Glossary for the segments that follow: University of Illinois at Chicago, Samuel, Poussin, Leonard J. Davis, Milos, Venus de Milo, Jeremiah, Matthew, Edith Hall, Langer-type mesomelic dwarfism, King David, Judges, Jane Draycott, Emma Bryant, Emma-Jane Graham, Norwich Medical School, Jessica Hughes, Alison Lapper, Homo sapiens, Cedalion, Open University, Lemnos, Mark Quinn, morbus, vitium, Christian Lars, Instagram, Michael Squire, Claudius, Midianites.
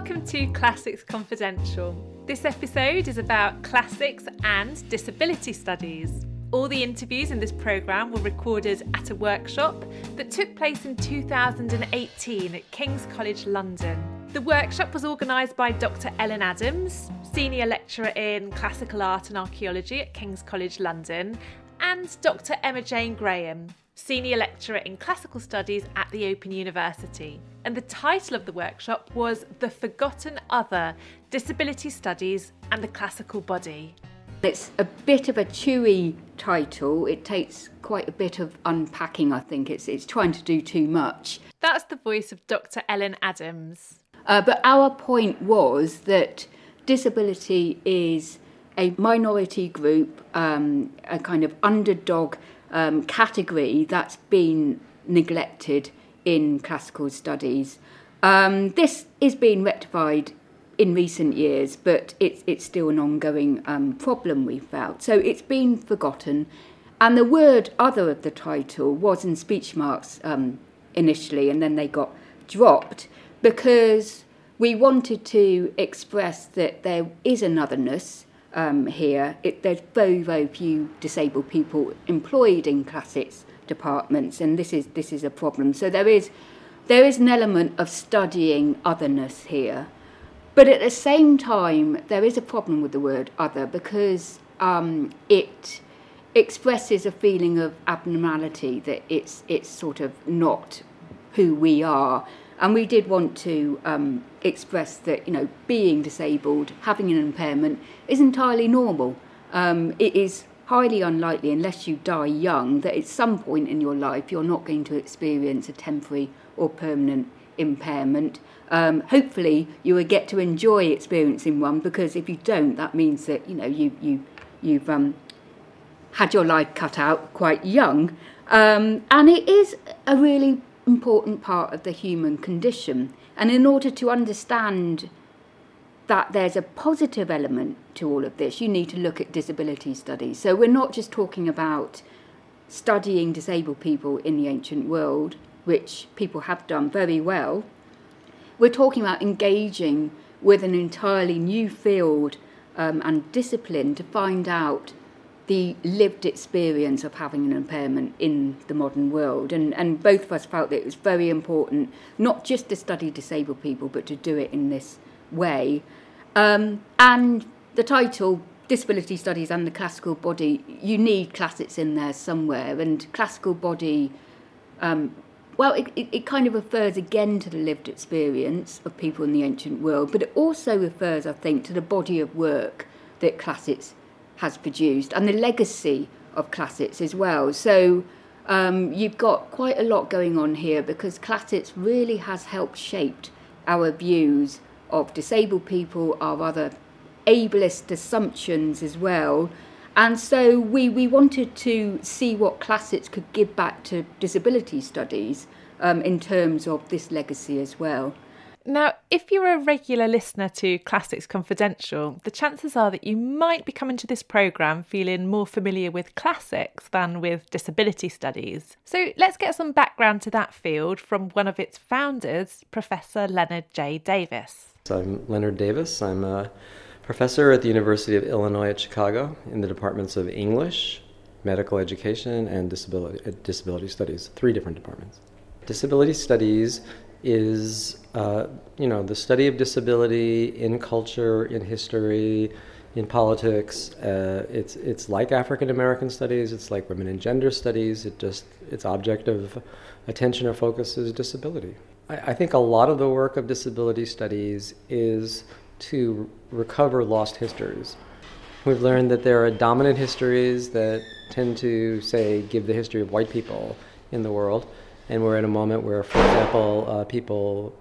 Welcome to Classics Confidential. This episode is about classics and disability studies. All the interviews in this programme were recorded at a workshop that took place in 2018 at King's College London. The workshop was organised by Dr. Ellen Adams, Senior Lecturer in Classical Art and Archaeology at King's College London, and Dr. Emma-Jane Graham, Senior Lecturer in Classical Studies at the Open University. And the title of the workshop was The Forgotten Other, Disability Studies and the Classical Body. It's a bit of a chewy title. It takes quite a bit of unpacking, I think. It's trying to do too much. That's the voice of Dr. Ellen Adams. But our point was that disability is a minority group, a kind of underdog category that's been neglected in classical studies. This is being rectified in recent years, but it's still an ongoing problem, we felt. So it's been forgotten. And the word other of the title was in speech marks initially, and then they got dropped because we wanted to express that there is an otherness here. There's very, very few disabled people employed in classics departments, and this is a problem. So there is an element of studying otherness here, but at the same time there is a problem with the word other because it expresses a feeling of abnormality, that it's sort of not who we are. And we did want to express that, you know, being disabled, having an impairment is entirely normal. It is highly unlikely, unless you die young, that at some point in your life you're not going to experience a temporary or permanent impairment. Hopefully you will get to enjoy experiencing one, because if you don't, that means that, you know, you've had your life cut out quite young. And it is a really important part of the human condition, and in order to understand that there's a positive element to all of this, you need to look at disability studies. So we're not just talking about studying disabled people in the ancient world, which people have done very well. We're talking about engaging with an entirely new field and discipline to find out the lived experience of having an impairment in the modern world. And both of us felt that it was very important not just to study disabled people, but to do it in this way. And the title, Disability Studies and the Classical Body, you need classics in there somewhere. And classical body, it kind of refers again to the lived experience of people in the ancient world, but it also refers, I think, to the body of work that classics has produced and the legacy of classics as well. So you've got quite a lot going on here, because classics really has helped shape our views of disabled people, our other ableist assumptions as well. And so we wanted to see what classics could give back to disability studies in terms of this legacy as well. Now, if you're a regular listener to Classics Confidential, the chances are that you might be coming to this programme feeling more familiar with classics than with disability studies. So let's get some background to that field from one of its founders, Professor Leonard J. Davis. So I'm Leonard Davis. I'm a professor at the University of Illinois at Chicago in the departments of English, Medical Education, and Disability Studies, three different departments. Disability Studies is the study of disability in culture, in history, in politics. It's like African American studies, it's like women and gender studies. Its object of attention or focus is disability. I think a lot of the work of disability studies is to recover lost histories. We've learned that there are dominant histories that tend to, say, give the history of white people in the world. And we're in a moment where, for example, people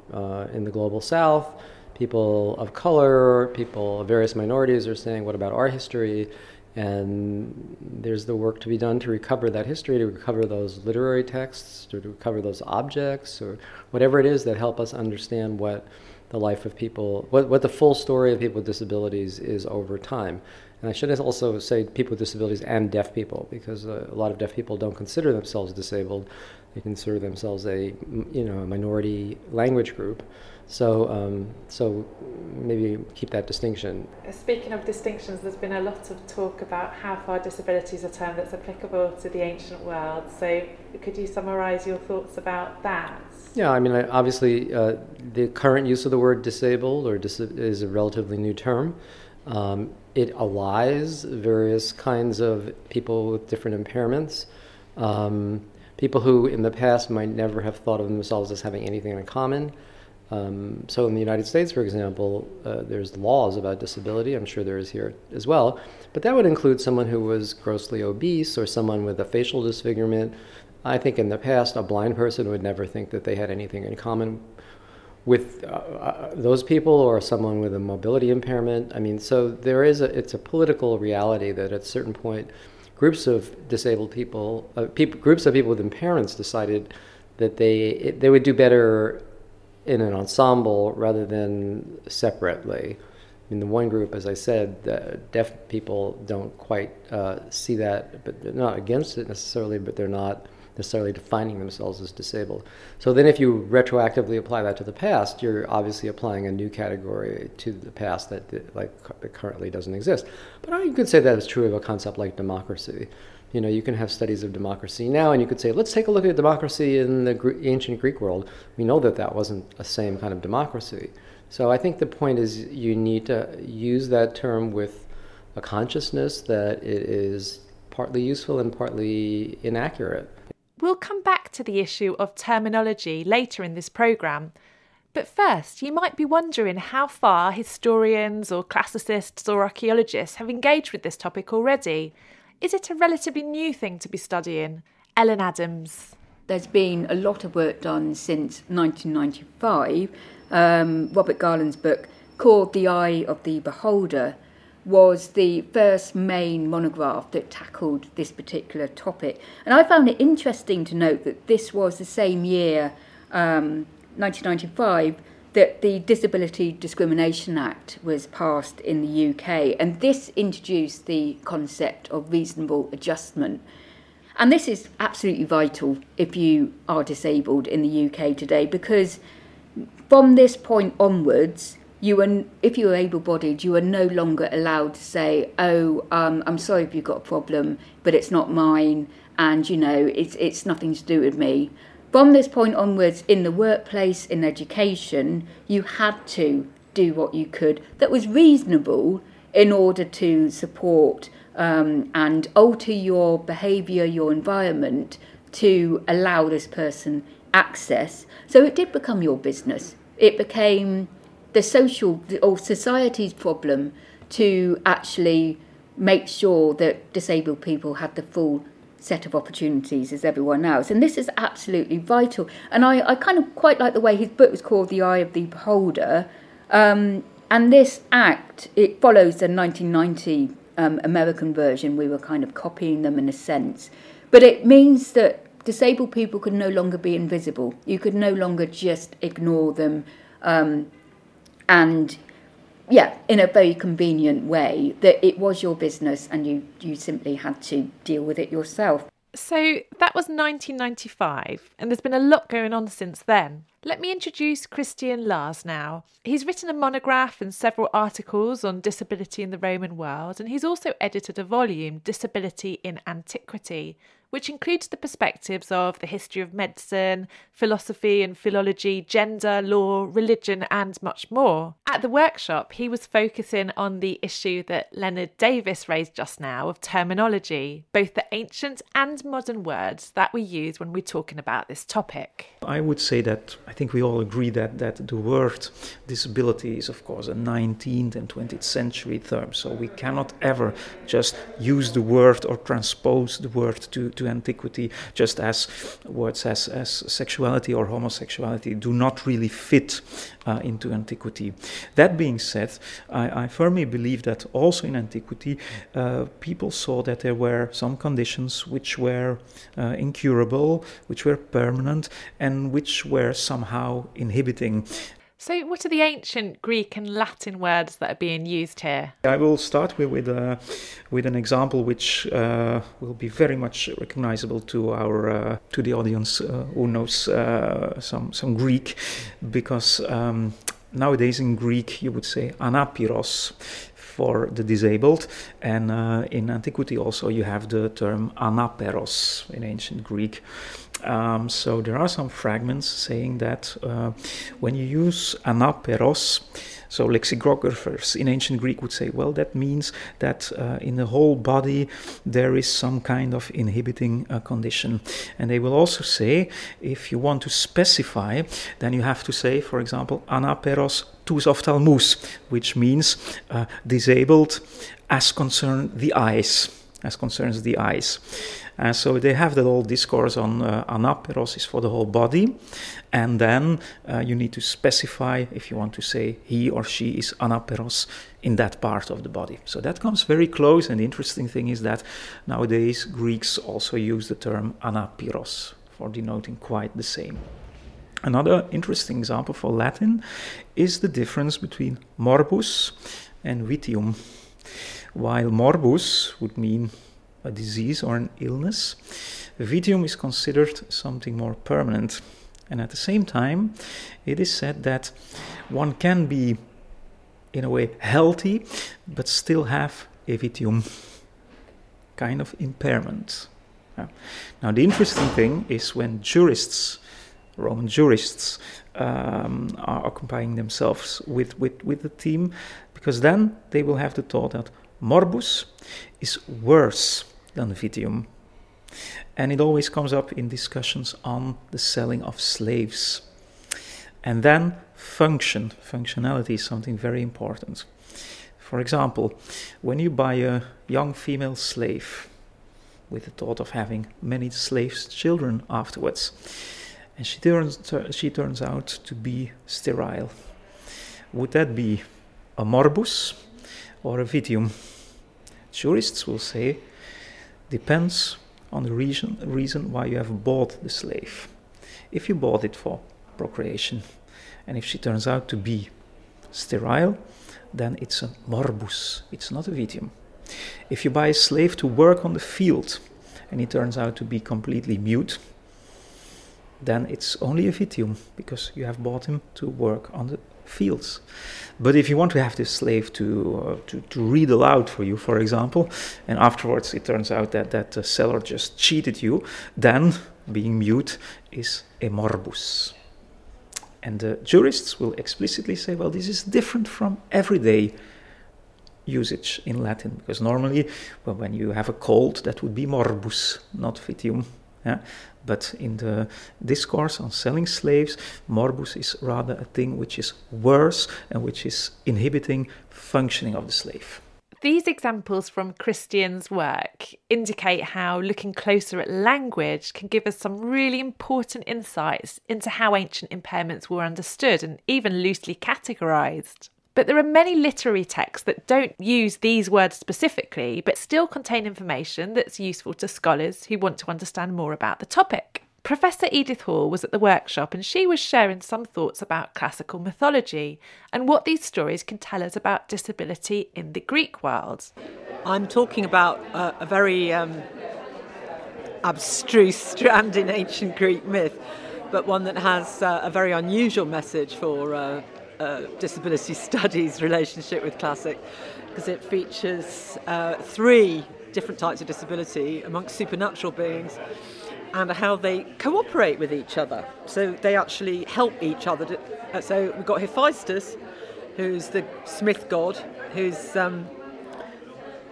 in the global south, people of color, people of various minorities are saying, what about our history? And there's the work to be done to recover that history, to recover those literary texts, to recover those objects, or whatever it is that help us understand what the life of people, what the full story of people with disabilities is over time. And I should also say people with disabilities and deaf people, because a lot of deaf people don't consider themselves disabled. They consider themselves a minority language group. So maybe keep that distinction. Speaking of distinctions, there's been a lot of talk about how far disability is a term that's applicable to the ancient world. So could you summarise your thoughts about that? Yeah, I mean, obviously the current use of the word disabled or is a relatively new term. It allies various kinds of people with different impairments. People who in the past might never have thought of themselves as having anything in common. So in the United States, for example, there's laws about disability. I'm sure there is here as well. But that would include someone who was grossly obese or someone with a facial disfigurement. I think in the past, a blind person would never think that they had anything in common with those people or someone with a mobility impairment. I mean, so there is it's a political reality that at a certain point, groups of disabled people, groups of people with impairments decided that they would do better in an ensemble rather than separately. I mean, the one group, as I said, deaf people don't quite see that, but they're not against it necessarily, but they're not necessarily defining themselves as disabled. So then if you retroactively apply that to the past, you're obviously applying a new category to the past that currently doesn't exist. But you could say that is true of a concept like democracy. You know, you can have studies of democracy now, and you could say, let's take a look at democracy in the ancient Greek world. We know that that wasn't the same kind of democracy. So I think the point is you need to use that term with a consciousness that it is partly useful and partly inaccurate. We'll come back to the issue of terminology later in this programme. But first, you might be wondering how far historians or classicists or archaeologists have engaged with this topic already. Is it a relatively new thing to be studying? Ellen Adams. There's been a lot of work done since 1995. Robert Garland's book, called The Eye of the Beholder, was the first main monograph that tackled this particular topic. And I found it interesting to note that this was the same year, 1995, that the Disability Discrimination Act was passed in the UK, and this introduced the concept of reasonable adjustment. And this is absolutely vital if you are disabled in the UK today, because from this point onwards, if you are able-bodied, you are no longer allowed to say, I'm sorry if you've got a problem, but it's not mine, and, it's nothing to do with me. From this point onwards, in the workplace, in education, you had to do what you could that was reasonable in order to support and alter your behaviour, your environment, to allow this person access. So it did become your business. It became the social or society's problem to actually make sure that disabled people had the full set of opportunities as everyone else, and this is absolutely vital. And I kind of quite like the way his book was called The Eye of the Beholder, and this act, it follows the 1990 American version. We were kind of copying them in a sense, but it means that disabled people could no longer be invisible. You could no longer just ignore them, and yeah, in a very convenient way, that it was your business and you simply had to deal with it yourself. So that was 1995, and there's been a lot going on since then. Let me introduce Christian Lars now. He's written a monograph and several articles on disability in the Roman world, and he's also edited a volume, Disability in Antiquity, which includes the perspectives of the history of medicine, philosophy and philology, gender, law, religion, and much more. At the workshop, he was focusing on the issue that Leonard Davis raised just now of terminology, both the ancient and modern words that we use when we're talking about this topic. I would say that I think we all agree that the word disability is, of course, a 19th and 20th century term, so we cannot ever just use the word or transpose the word to antiquity, just as words as sexuality or homosexuality do not really fit into antiquity. That being said, I firmly believe that also in antiquity people saw that there were some conditions which were incurable, which were permanent, and which were somehow inhibiting. So what are the ancient Greek and Latin words that are being used here? I will start with an example which will be very much recognizable to our to the audience who knows some Greek, because nowadays in Greek you would say anapyros for the disabled, and in antiquity also you have the term anaperos in ancient Greek. So there are some fragments saying that when you use anaperos, so lexicographers in ancient Greek would say, well, that means that in the whole body there is some kind of inhibiting condition. And they will also say, if you want to specify, then you have to say, for example, anaperos tous ophthalmus, which means disabled as concern the eyes. As concerns the eyes. And so they have that whole discourse on anaperos is for the whole body, and then you need to specify if you want to say he or she is anaperos in that part of the body. So that comes very close, and the interesting thing is that nowadays Greeks also use the term anapyros for denoting quite the same. Another interesting example for Latin is the difference between morbus and vitium. While morbus would mean a disease or an illness, vitium is considered something more permanent. And at the same time, it is said that one can be, in a way, healthy, but still have a vitium, kind of impairment. Now, the interesting thing is when jurists, Roman jurists, are occupying themselves with the theme, because then they will have the thought that morbus is worse than vitium. And it always comes up in discussions on the selling of slaves. And then functionality is something very important. For example, when you buy a young female slave with the thought of having many slaves' children afterwards, and she turns out to be sterile, would that be a morbus or a vitium? Jurists will say, depends on the reason why you have bought the slave. If you bought it for procreation, and if she turns out to be sterile, then it's a morbus, it's not a vitium. If you buy a slave to work on the field, and he turns out to be completely mute, then it's only a vitium, because you have bought him to work on the fields. But if you want to have this slave to read aloud for you, for example, and afterwards it turns out that the seller just cheated you, then being mute is a morbus. And the jurists will explicitly say, well, this is different from everyday usage in Latin, because normally, well, when you have a cold, that would be morbus, not vitium. Yeah? But in the discourse on selling slaves, morbus is rather a thing which is worse and which is inhibiting functioning of the slave. These examples from Christian's work indicate how looking closer at language can give us some really important insights into how ancient impairments were understood and even loosely categorised. But there are many literary texts that don't use these words specifically, but still contain information that's useful to scholars who want to understand more about the topic. Professor Edith Hall was at the workshop, and she was sharing some thoughts about classical mythology and what these stories can tell us about disability in the Greek world. I'm talking about a very abstruse strand in ancient Greek myth, but one that has a very unusual message for disability studies' relationship with classic, because it features three different types of disability amongst supernatural beings and how they cooperate with each other. So they actually help each other. So we've got Hephaestus, who's the smith god, who's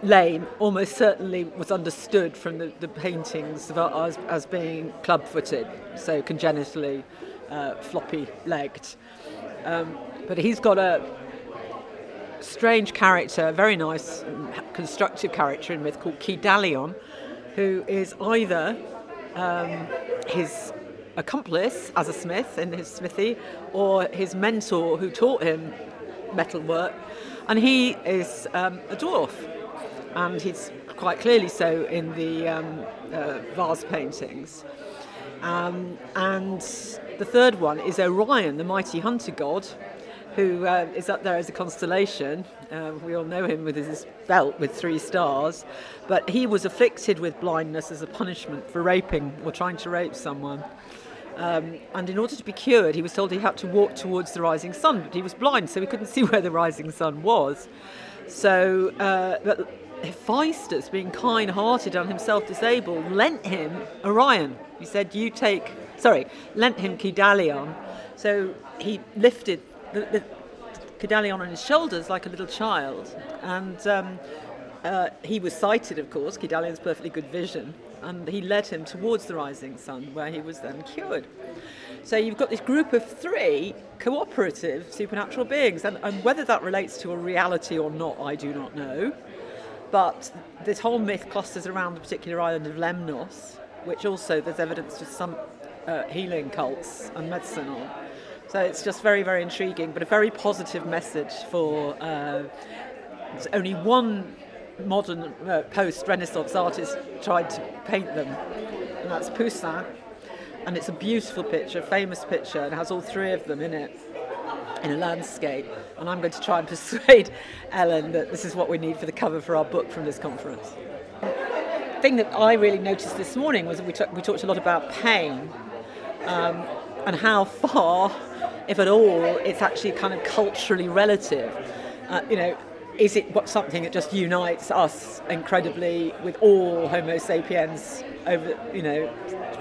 lame, almost certainly was understood from the paintings of ours as being club-footed, so congenitally floppy-legged. But he's got a strange character, a very nice constructive character in myth called Cedalion, who is either his accomplice as a smith in his smithy, or his mentor who taught him metalwork. And he is a dwarf, and he's quite clearly so in the vase paintings. And The third one is Orion, the mighty hunter god, who is up there as a constellation. We all know him with his belt with 3 stars. But he was afflicted with blindness as a punishment for raping or trying to rape someone. And in order to be cured, he was told he had to walk towards the rising sun. But he was blind, so he couldn't see where the rising sun was. So but Hephaestus, being kind-hearted and himself disabled, lent him Orion. He said, lent him Cedalion. So he lifted the Cedalion on his shoulders like a little child. And he was sighted, of course. Cedalion's perfectly good vision. And he led him towards the rising sun, where he was then cured. So you've got this group of 3 cooperative supernatural beings. And whether that relates to a reality or not, I do not know. But this whole myth clusters around the particular island of Lemnos, which also there's evidence for some healing cults and medicine on. So it's just very, very intriguing, but a very positive message for only one modern post-Renaissance artist tried to paint them, and that's Poussin. And it's a beautiful picture, famous picture, and has all 3 of them in it, in a landscape. And I'm going to try and persuade Ellen that this is what we need for the cover for our book from this conference. The thing that I really noticed this morning was that we talked a lot about pain and how far, if at all, it's actually kind of culturally relative. Is it something that just unites us incredibly with all Homo sapiens over,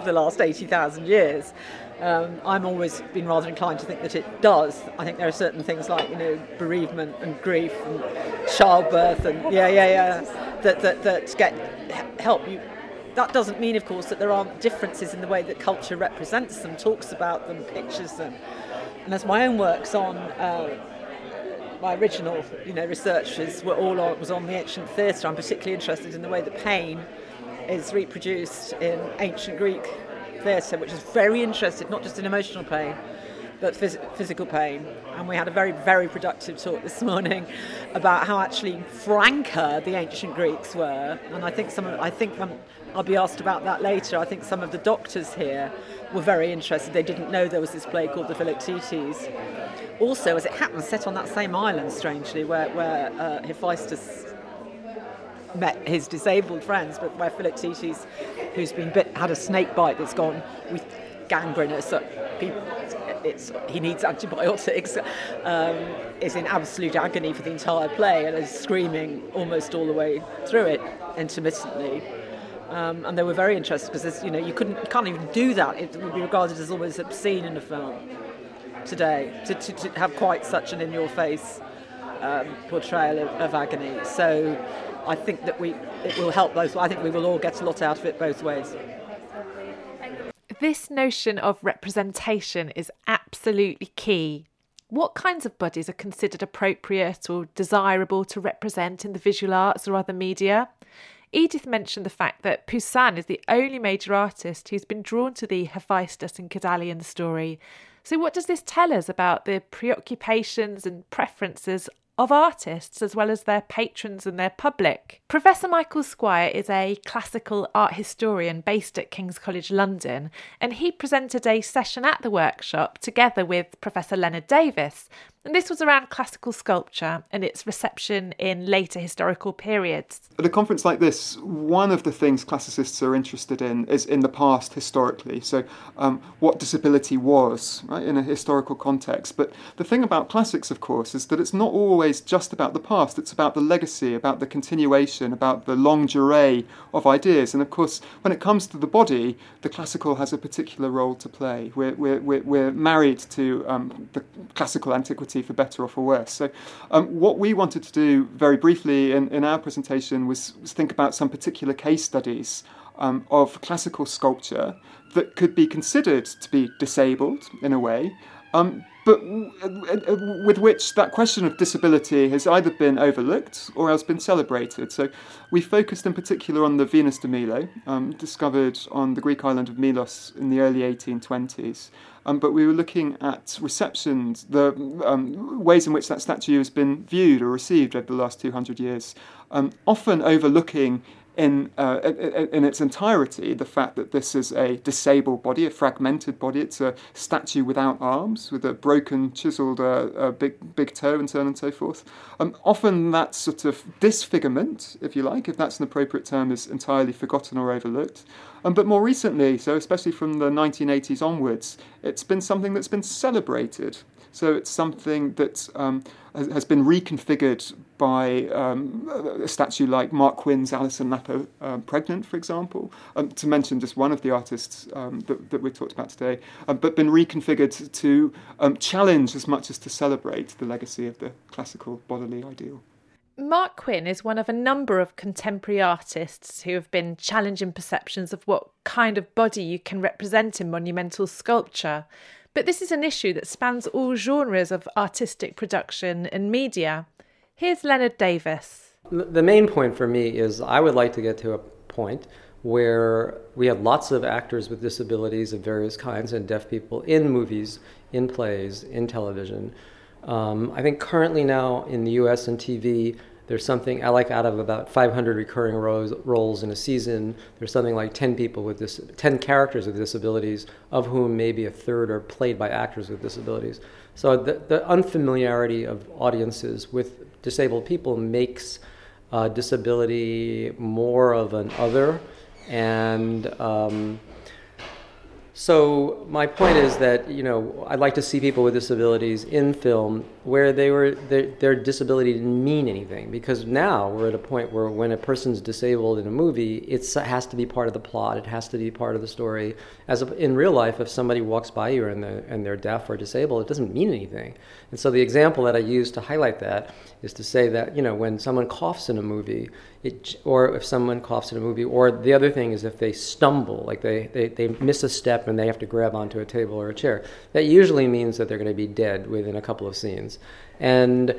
the last 80,000 years? I'm always been rather inclined to think that it does. I think there are certain things like, bereavement and grief and childbirth and that get help you. That doesn't mean, of course, that there aren't differences in the way that culture represents them, talks about them, pictures them. And as my own works on my original, researches was on the ancient theatre. I'm particularly interested in the way that pain is reproduced in ancient Greek theatre, which is very interested not just in emotional pain, but physical pain. And we had a very, very productive talk this morning about how actually franker the ancient Greeks were. And I'll be asked about that later. I think some of the doctors here were very interested. They didn't know there was this plague called the Philoctetes. Also, as it happens, set on that same island, strangely, where Hephaestus met his disabled friends, but where Philoctetes, who's been had a snake bite that's gone with gangrenous, so he needs antibiotics, is in absolute agony for the entire play and is screaming almost all the way through it intermittently. And they were very interested because you can't even do that. It would be regarded as almost obscene in a film today to have quite such an in-your-face portrayal of agony. So I think that it will help both. I think we will all get a lot out of it both ways. This notion of representation is absolutely key. What kinds of bodies are considered appropriate or desirable to represent in the visual arts or other media? Edith mentioned the fact that Poussin is the only major artist who's been drawn to the Hephaestus and Cedalion story. So what does this tell us about the preoccupations and preferences of artists as well as their patrons and their public? Professor Michael Squire is a classical art historian based at King's College London, and he presented a session at the workshop together with Professor Leonard Davis, and this was around classical sculpture and its reception in later historical periods. At a conference like this, one of the things classicists are interested in is in the past historically, so what disability was, right, in a historical context. But the thing about classics, of course, is that it's not always just about the past, it's about the legacy, about the continuation, about the long durée of ideas. And of course, when it comes to the body, the classical has a particular role to play. We're married to the classical antiquity, for better or for worse. So what we wanted to do very briefly in our presentation was think about some particular case studies of classical sculpture that could be considered to be disabled in a way, but with which that question of disability has either been overlooked or else been celebrated. So we focused in particular on the Venus de Milo, discovered on the Greek island of Milos in the early 1820s. But we were looking at receptions, the ways in which that statue has been viewed or received over the last 200 years, often overlooking in its entirety, the fact that this is a disabled body, a fragmented body. It's a statue without arms, with a broken, chiseled big toe, and so on and so forth. Often that sort of disfigurement, if you like, if that's an appropriate term, is entirely forgotten or overlooked. But more recently, so especially from the 1980s onwards, it's been something that's been celebrated. So it's something that has been reconfigured by a statue like Mark Quinn's Alison Lapper Pregnant, for example, to mention just one of the artists that we talked about today, but been reconfigured to challenge as much as to celebrate the legacy of the classical bodily ideal. Mark Quinn is one of a number of contemporary artists who have been challenging perceptions of what kind of body you can represent in monumental sculpture. But this is an issue that spans all genres of artistic production and media. Here's Leonard Davis. The main point for me is I would like to get to a point where we have lots of actors with disabilities of various kinds and deaf people in movies, in plays, in television. I think currently now in the US and TV, there's something out of about 500 recurring roles in a season, there's something like 10 characters with disabilities, of whom maybe a third are played by actors with disabilities. So the unfamiliarity of audiences with disabled people makes disability more of an other. And so my point is that, I'd like to see people with disabilities in film where their disability didn't mean anything, because now we're at a point where when a person's disabled in a movie, it has to be part of the plot, it has to be part of the story. In real life, if somebody walks by you and they're deaf or disabled, it doesn't mean anything. And so the example that I use to highlight that is to say that, when someone coughs in a movie, or the other thing is if they stumble, like they miss a step and they have to grab onto a table or a chair, that usually means that they're going to be dead within a couple of scenes. And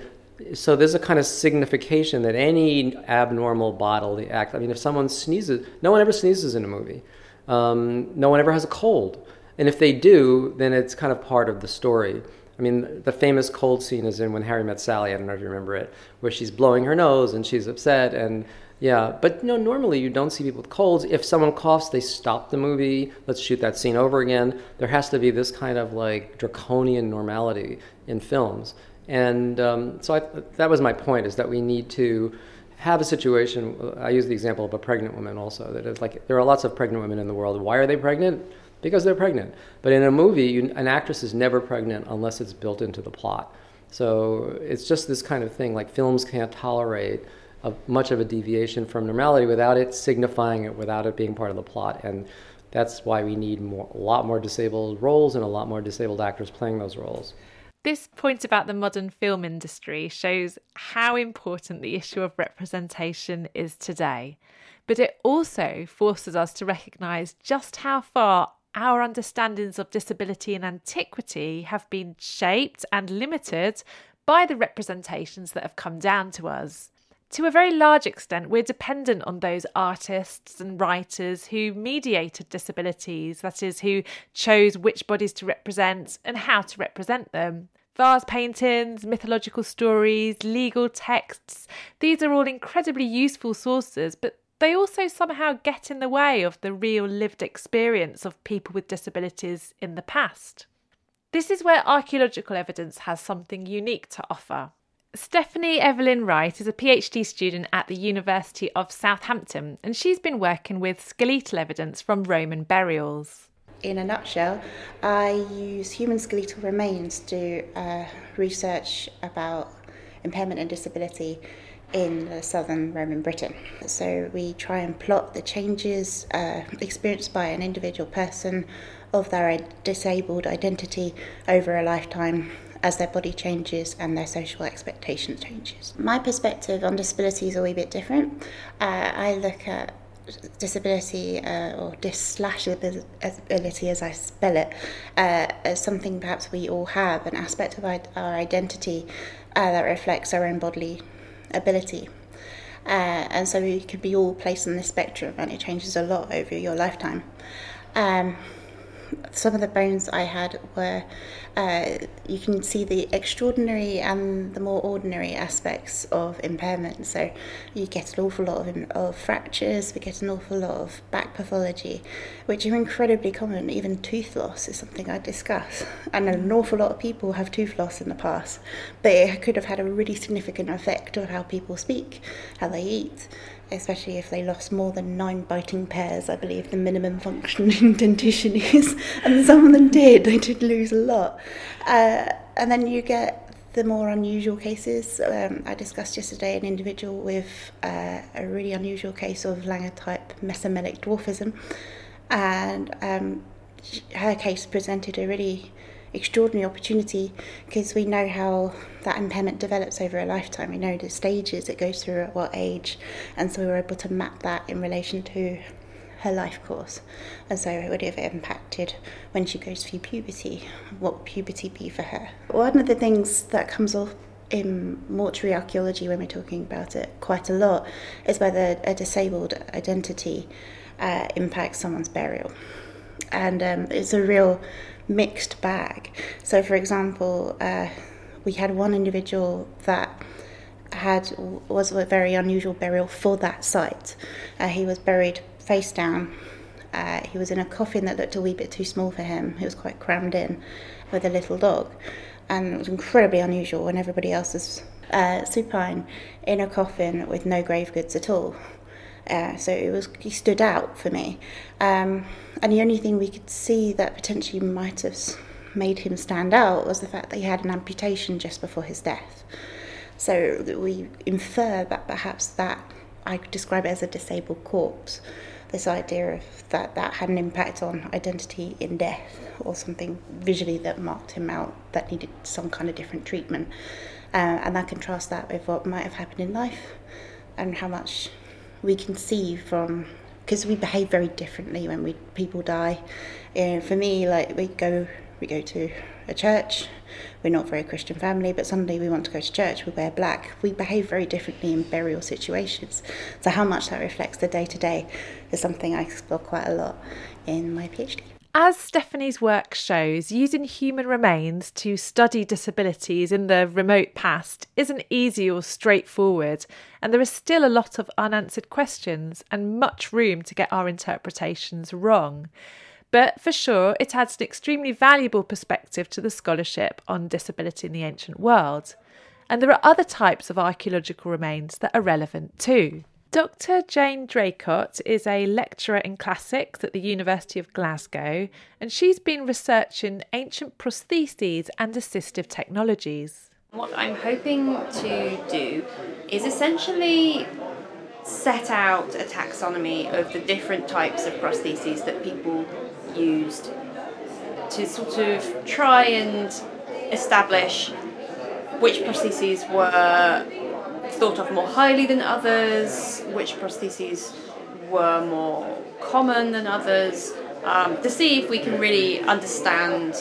so there's a kind of signification that any abnormal bodily act, if someone sneezes, no one ever sneezes in a movie. No one ever has a cold. And if they do, then it's kind of part of the story. The famous cold scene is in When Harry Met Sally, I don't know if you remember it, where she's blowing her nose and she's upset and but normally you don't see people with colds. If someone coughs, they stop the movie, let's shoot that scene over again. There has to be this kind of draconian normality in films. And that was my point, is that we need to have a situation. I use the example of a pregnant woman also, that it's there are lots of pregnant women in the world. Why are they pregnant? Because they're pregnant. But in a movie, an actress is never pregnant unless it's built into the plot. So it's just this kind of thing, films can't tolerate much of a deviation from normality without it signifying it, without it being part of the plot. And that's why we need a lot more disabled roles and a lot more disabled actors playing those roles. This point about the modern film industry shows how important the issue of representation is today. But it also forces us to recognise just how far our understandings of disability in antiquity have been shaped and limited by the representations that have come down to us. To a very large extent, we're dependent on those artists and writers who mediated disabilities, that is, who chose which bodies to represent and how to represent them. Vase paintings, mythological stories, legal texts, these are all incredibly useful sources, but they also somehow get in the way of the real lived experience of people with disabilities in the past. This is where archaeological evidence has something unique to offer. Stephanie Evelyn Wright is a PhD student at the University of Southampton, and she's been working with skeletal evidence from Roman burials. In a nutshell, I use human skeletal remains to research about impairment and disability in southern Roman Britain. So we try and plot the changes experienced by an individual person of their disabled identity over a lifetime, as their body changes and their social expectations changes. My perspective on disability is a wee bit different. I look at disability or dis/ability as I spell it, as something perhaps we all have, an aspect of our identity that reflects our own bodily ability. And so we could be all placed on this spectrum and it changes a lot over your lifetime. some of the bones I had were, you can see the extraordinary and the more ordinary aspects of impairment. So you get an awful lot of fractures, we get an awful lot of back pathology, which are incredibly common. Even tooth loss is something I discuss. And an awful lot of people have tooth loss in the past, but it could have had a really significant effect on how people speak, how they eat, especially if they lost more than 9 biting pairs, I believe the minimum function in dentition is, and some of them did, they did lose a lot. And then you get the more unusual cases. I discussed yesterday an individual with a really unusual case of Langer-type mesomelic dwarfism, and her case presented a really extraordinary opportunity, because we know how that impairment develops over a lifetime. We know the stages it goes through at what age, and so we were able to map that in relation to her life course. And so it would have impacted when she goes through puberty, what would puberty be for her. One of the things that comes off in mortuary archaeology when we're talking about it quite a lot is whether a disabled identity impacts someone's burial. And it's a real mixed bag. So for example, we had one individual that was a very unusual burial for that site. He was buried face down. He was in a coffin that looked a wee bit too small for him. He was quite crammed in with a little dog, and it was incredibly unusual when everybody else was supine in a coffin with no grave goods at all. So he stood out for me. And the only thing we could see that potentially might have made him stand out was the fact that he had an amputation just before his death. So we infer that perhaps I could describe it as a disabled corpse, this idea of that had an impact on identity in death, or something visually that marked him out that needed some kind of different treatment. And I contrast that with what might have happened in life, and how much we can see from, because we behave very differently when people die. For me, like we go to a church. We're not a very Christian family, but Sunday we want to go to church. We wear black. We behave very differently in burial situations. So how much that reflects the day to day is something I explore quite a lot in my PhD. As Stephanie's work shows, using human remains to study disabilities in the remote past isn't easy or straightforward, and there is still a lot of unanswered questions and much room to get our interpretations wrong. But for sure, it adds an extremely valuable perspective to the scholarship on disability in the ancient world. And there are other types of archaeological remains that are relevant too. Dr. Jane Draycott is a lecturer in classics at the University of Glasgow, and she's been researching ancient prostheses and assistive technologies. What I'm hoping to do is essentially set out a taxonomy of the different types of prostheses that people used to sort of try and establish which prostheses were thought of more highly than others, which prostheses were more common than others, to see if we can really understand,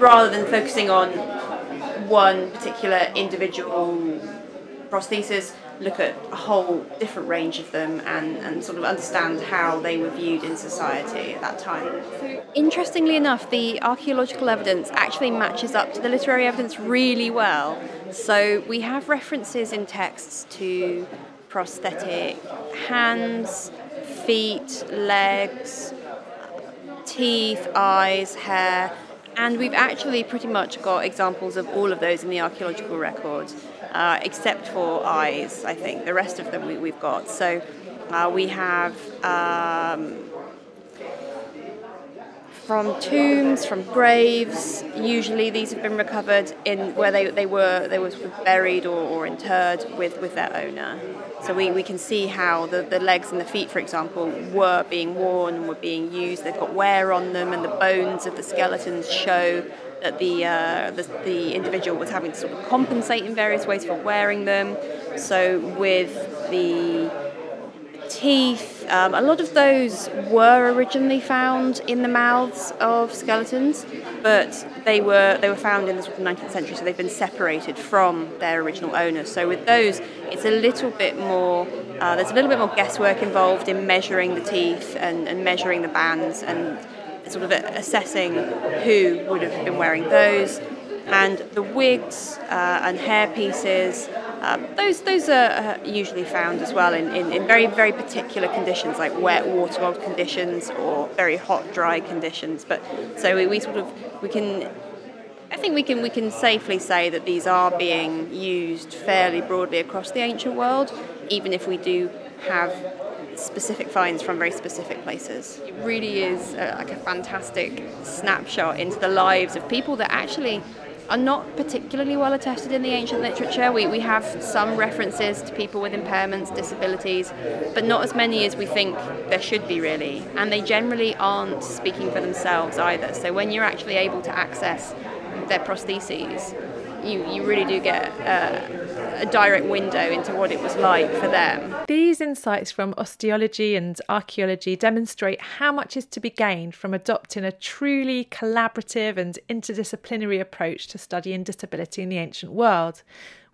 rather than focusing on one particular individual prosthesis, look at a whole different range of them and sort of understand how they were viewed in society at that time. Interestingly enough, the archaeological evidence actually matches up to the literary evidence really well. So we have references in texts to prosthetic hands, feet, legs, teeth, eyes, hair, and we've actually pretty much got examples of all of those in the archaeological record, except for eyes, I think. The rest of them we've got. So we have from tombs, from graves. Usually these have been recovered in where they were sort of buried or interred with their owner. So we can see how the legs and the feet, for example, were being worn and were being used. They've got wear on them, and the bones of the skeletons show that the individual was having to sort of compensate in various ways for wearing them. So with the teeth, a lot of those were originally found in the mouths of skeletons, but they were found in the 19th century, so they've been separated from their original owners. So with those, it's a little bit more. There's a little bit more guesswork involved in measuring the teeth and measuring the bands and sort of assessing who would have been wearing those. And the wigs and hair pieces, those are usually found as well in very, very particular conditions, like wet, waterlogged conditions or very hot, dry conditions. But so we can safely say that these are being used fairly broadly across the ancient world, even if we do have specific finds from very specific places. It really is like a fantastic snapshot into the lives of people that actually are not particularly well attested in the ancient literature. We have some references to people with impairments, disabilities, but not as many as we think there should be, really. And they generally aren't speaking for themselves either. So when you're actually able to access their prostheses, you really do get a direct window into what it was like for them. These insights from osteology and archaeology demonstrate how much is to be gained from adopting a truly collaborative and interdisciplinary approach to studying disability in the ancient world.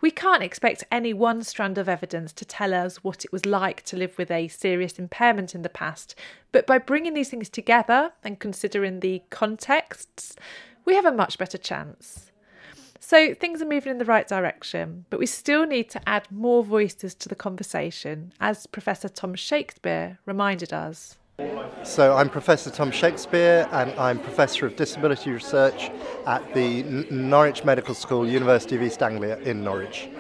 We can't expect any one strand of evidence to tell us what it was like to live with a serious impairment in the past, but by bringing these things together and considering the contexts, we have a much better chance. So things are moving in the right direction, but we still need to add more voices to the conversation, as Professor Tom Shakespeare reminded us. So I'm Professor Tom Shakespeare, and I'm Professor of Disability Research at the Norwich Medical School, University of East Anglia in Norwich.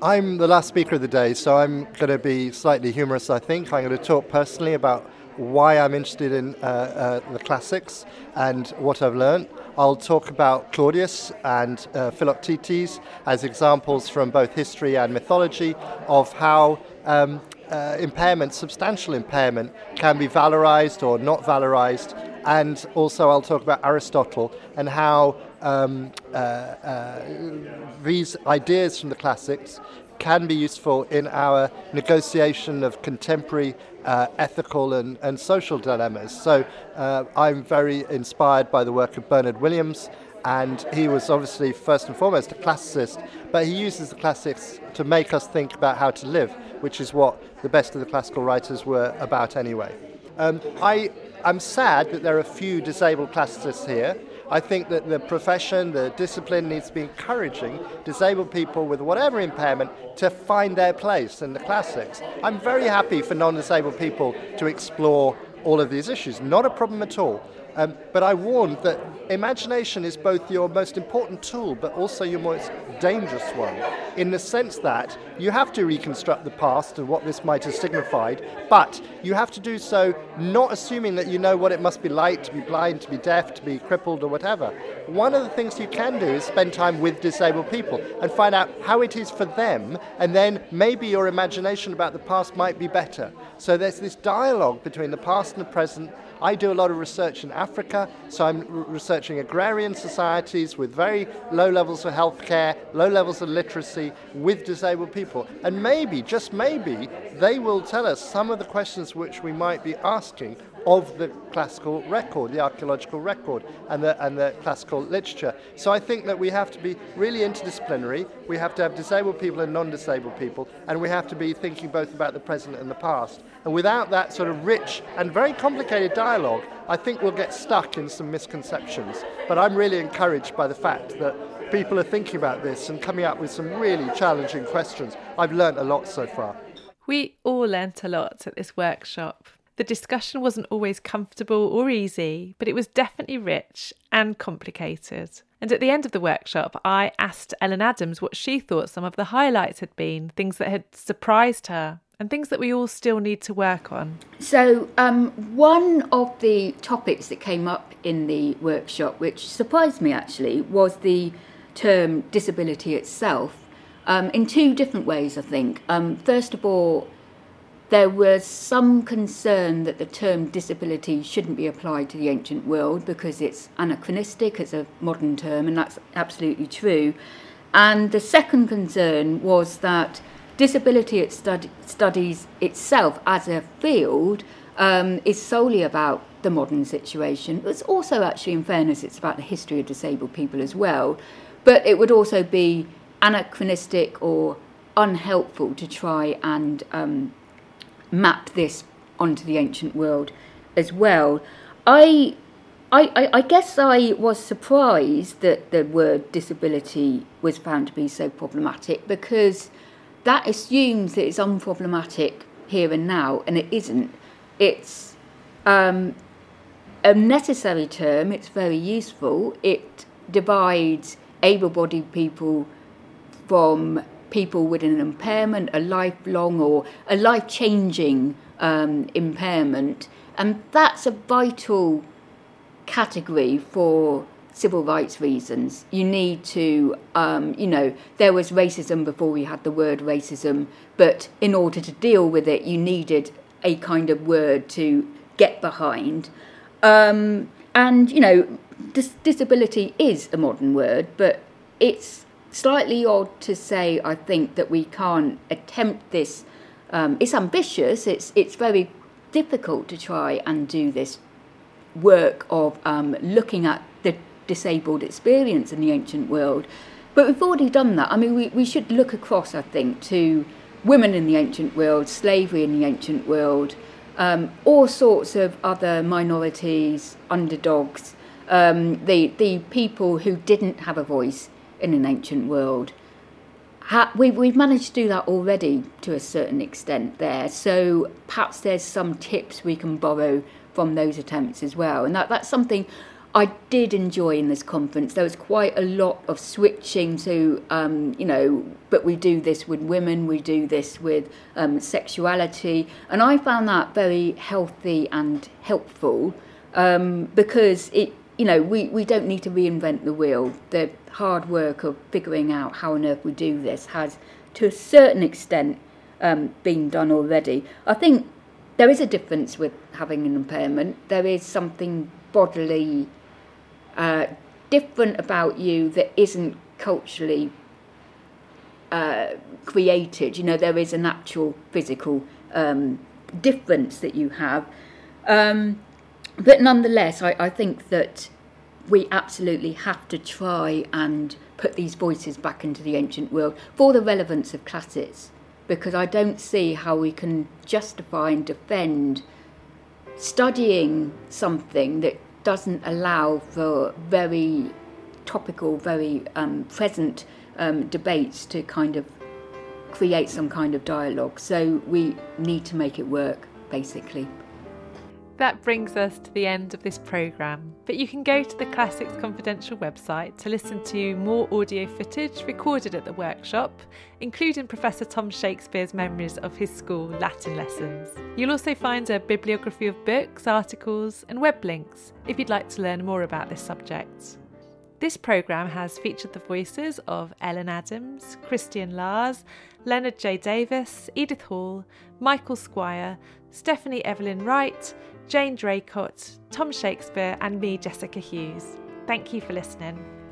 I'm the last speaker of the day, so I'm going to be slightly humorous, I think. I'm going to talk personally about why I'm interested in the classics and what I've learned. I'll talk about Claudius and Philoctetes as examples from both history and mythology of how impairment, substantial impairment, can be valorised or not valorised. And also I'll talk about Aristotle and how these ideas from the classics can be useful in our negotiation of contemporary ethical and social dilemmas. So I'm very inspired by the work of Bernard Williams, and he was obviously first and foremost a classicist, but he uses the classics to make us think about how to live, which is what the best of the classical writers were about anyway. I'm sad that there are few disabled classicists here. I think that the profession, the discipline needs to be encouraging disabled people with whatever impairment to find their place in the classics. I'm very happy for non-disabled people to explore all of these issues. Not a problem at all. But I warned that imagination is both your most important tool but also your most dangerous one, in the sense that you have to reconstruct the past and what this might have signified, but you have to do so not assuming that you know what it must be like to be blind, to be deaf, to be crippled or whatever. One of the things you can do is spend time with disabled people and find out how it is for them, and then maybe your imagination about the past might be better. So there's this dialogue between the past and the present. I do a lot of research in Africa, so I'm researching agrarian societies with very low levels of healthcare, low levels of literacy, with disabled people. And maybe, just maybe, they will tell us some of the questions which we might be asking of the classical record, the archaeological record, and the classical literature. So I think that we have to be really interdisciplinary. We have to have disabled people and non-disabled people, and we have to be thinking both about the present and the past. And without that sort of rich and very complicated dialogue, I think we'll get stuck in some misconceptions. But I'm really encouraged by the fact that people are thinking about this and coming up with some really challenging questions. I've learnt a lot so far. We all learnt a lot at this workshop. The discussion wasn't always comfortable or easy, but it was definitely rich and complicated. And at the end of the workshop, I asked Ellen Adams what she thought some of the highlights had been, things that had surprised her and things that we all still need to work on. So one of the topics that came up in the workshop, which surprised me actually, was the term disability itself, in two different ways, I think. First of all, there was some concern that the term disability shouldn't be applied to the ancient world because it's anachronistic, it's a modern term, and that's absolutely true. And the second concern was that disability studies itself as a field is solely about the modern situation. It's also actually, in fairness, it's about the history of disabled people as well, but it would also be anachronistic or unhelpful to try and map this onto the ancient world as well. I I guess I was surprised that the word disability was found to be so problematic, because that assumes that it's unproblematic here and now, and it isn't. It's a necessary term, it's very useful. It divides able-bodied people from people with an impairment, a lifelong or a life-changing impairment, and that's a vital category for civil rights reasons. You need to, there was racism before we had the word racism, but in order to deal with it, you needed a kind of word to get behind. Disability is a modern word, but it's slightly odd to say, I think, that we can't attempt this. It's ambitious, it's very difficult to try and do this work of looking at the disabled experience in the ancient world. But we've already done that. I mean, we should look across, I think, to women in the ancient world, slavery in the ancient world, all sorts of other minorities, underdogs, the people who didn't have a voice in an ancient world. We've managed to do that already to a certain extent there. So perhaps there's some tips we can borrow from those attempts as well. And that's something I did enjoy in this conference. There was quite a lot of switching to, but we do this with women, we do this with sexuality. And I found that very healthy and helpful because we don't need to reinvent the wheel. The hard work of figuring out how on earth we do this has, to a certain extent, been done already. I think there is a difference with having an impairment. There is something bodily different about you that isn't culturally created. There is an actual physical difference that you have. But nonetheless, I think that we absolutely have to try and put these voices back into the ancient world for the relevance of classes, because I don't see how we can justify and defend studying something that doesn't allow for very topical, very present debates to kind of create some kind of dialogue. So we need to make it work, basically. That brings us to the end of this programme, but you can go to the Classics Confidential website to listen to more audio footage recorded at the workshop, including Professor Tom Shakespeare's memories of his school Latin lessons. You'll also find a bibliography of books, articles and web links if you'd like to learn more about this subject. This programme has featured the voices of Ellen Adams, Christian Lars, Leonard J. Davis, Edith Hall, Michael Squire, Stephanie Evelyn Wright, Jane Draycott, Tom Shakespeare and me, Jessica Hughes. Thank you for listening.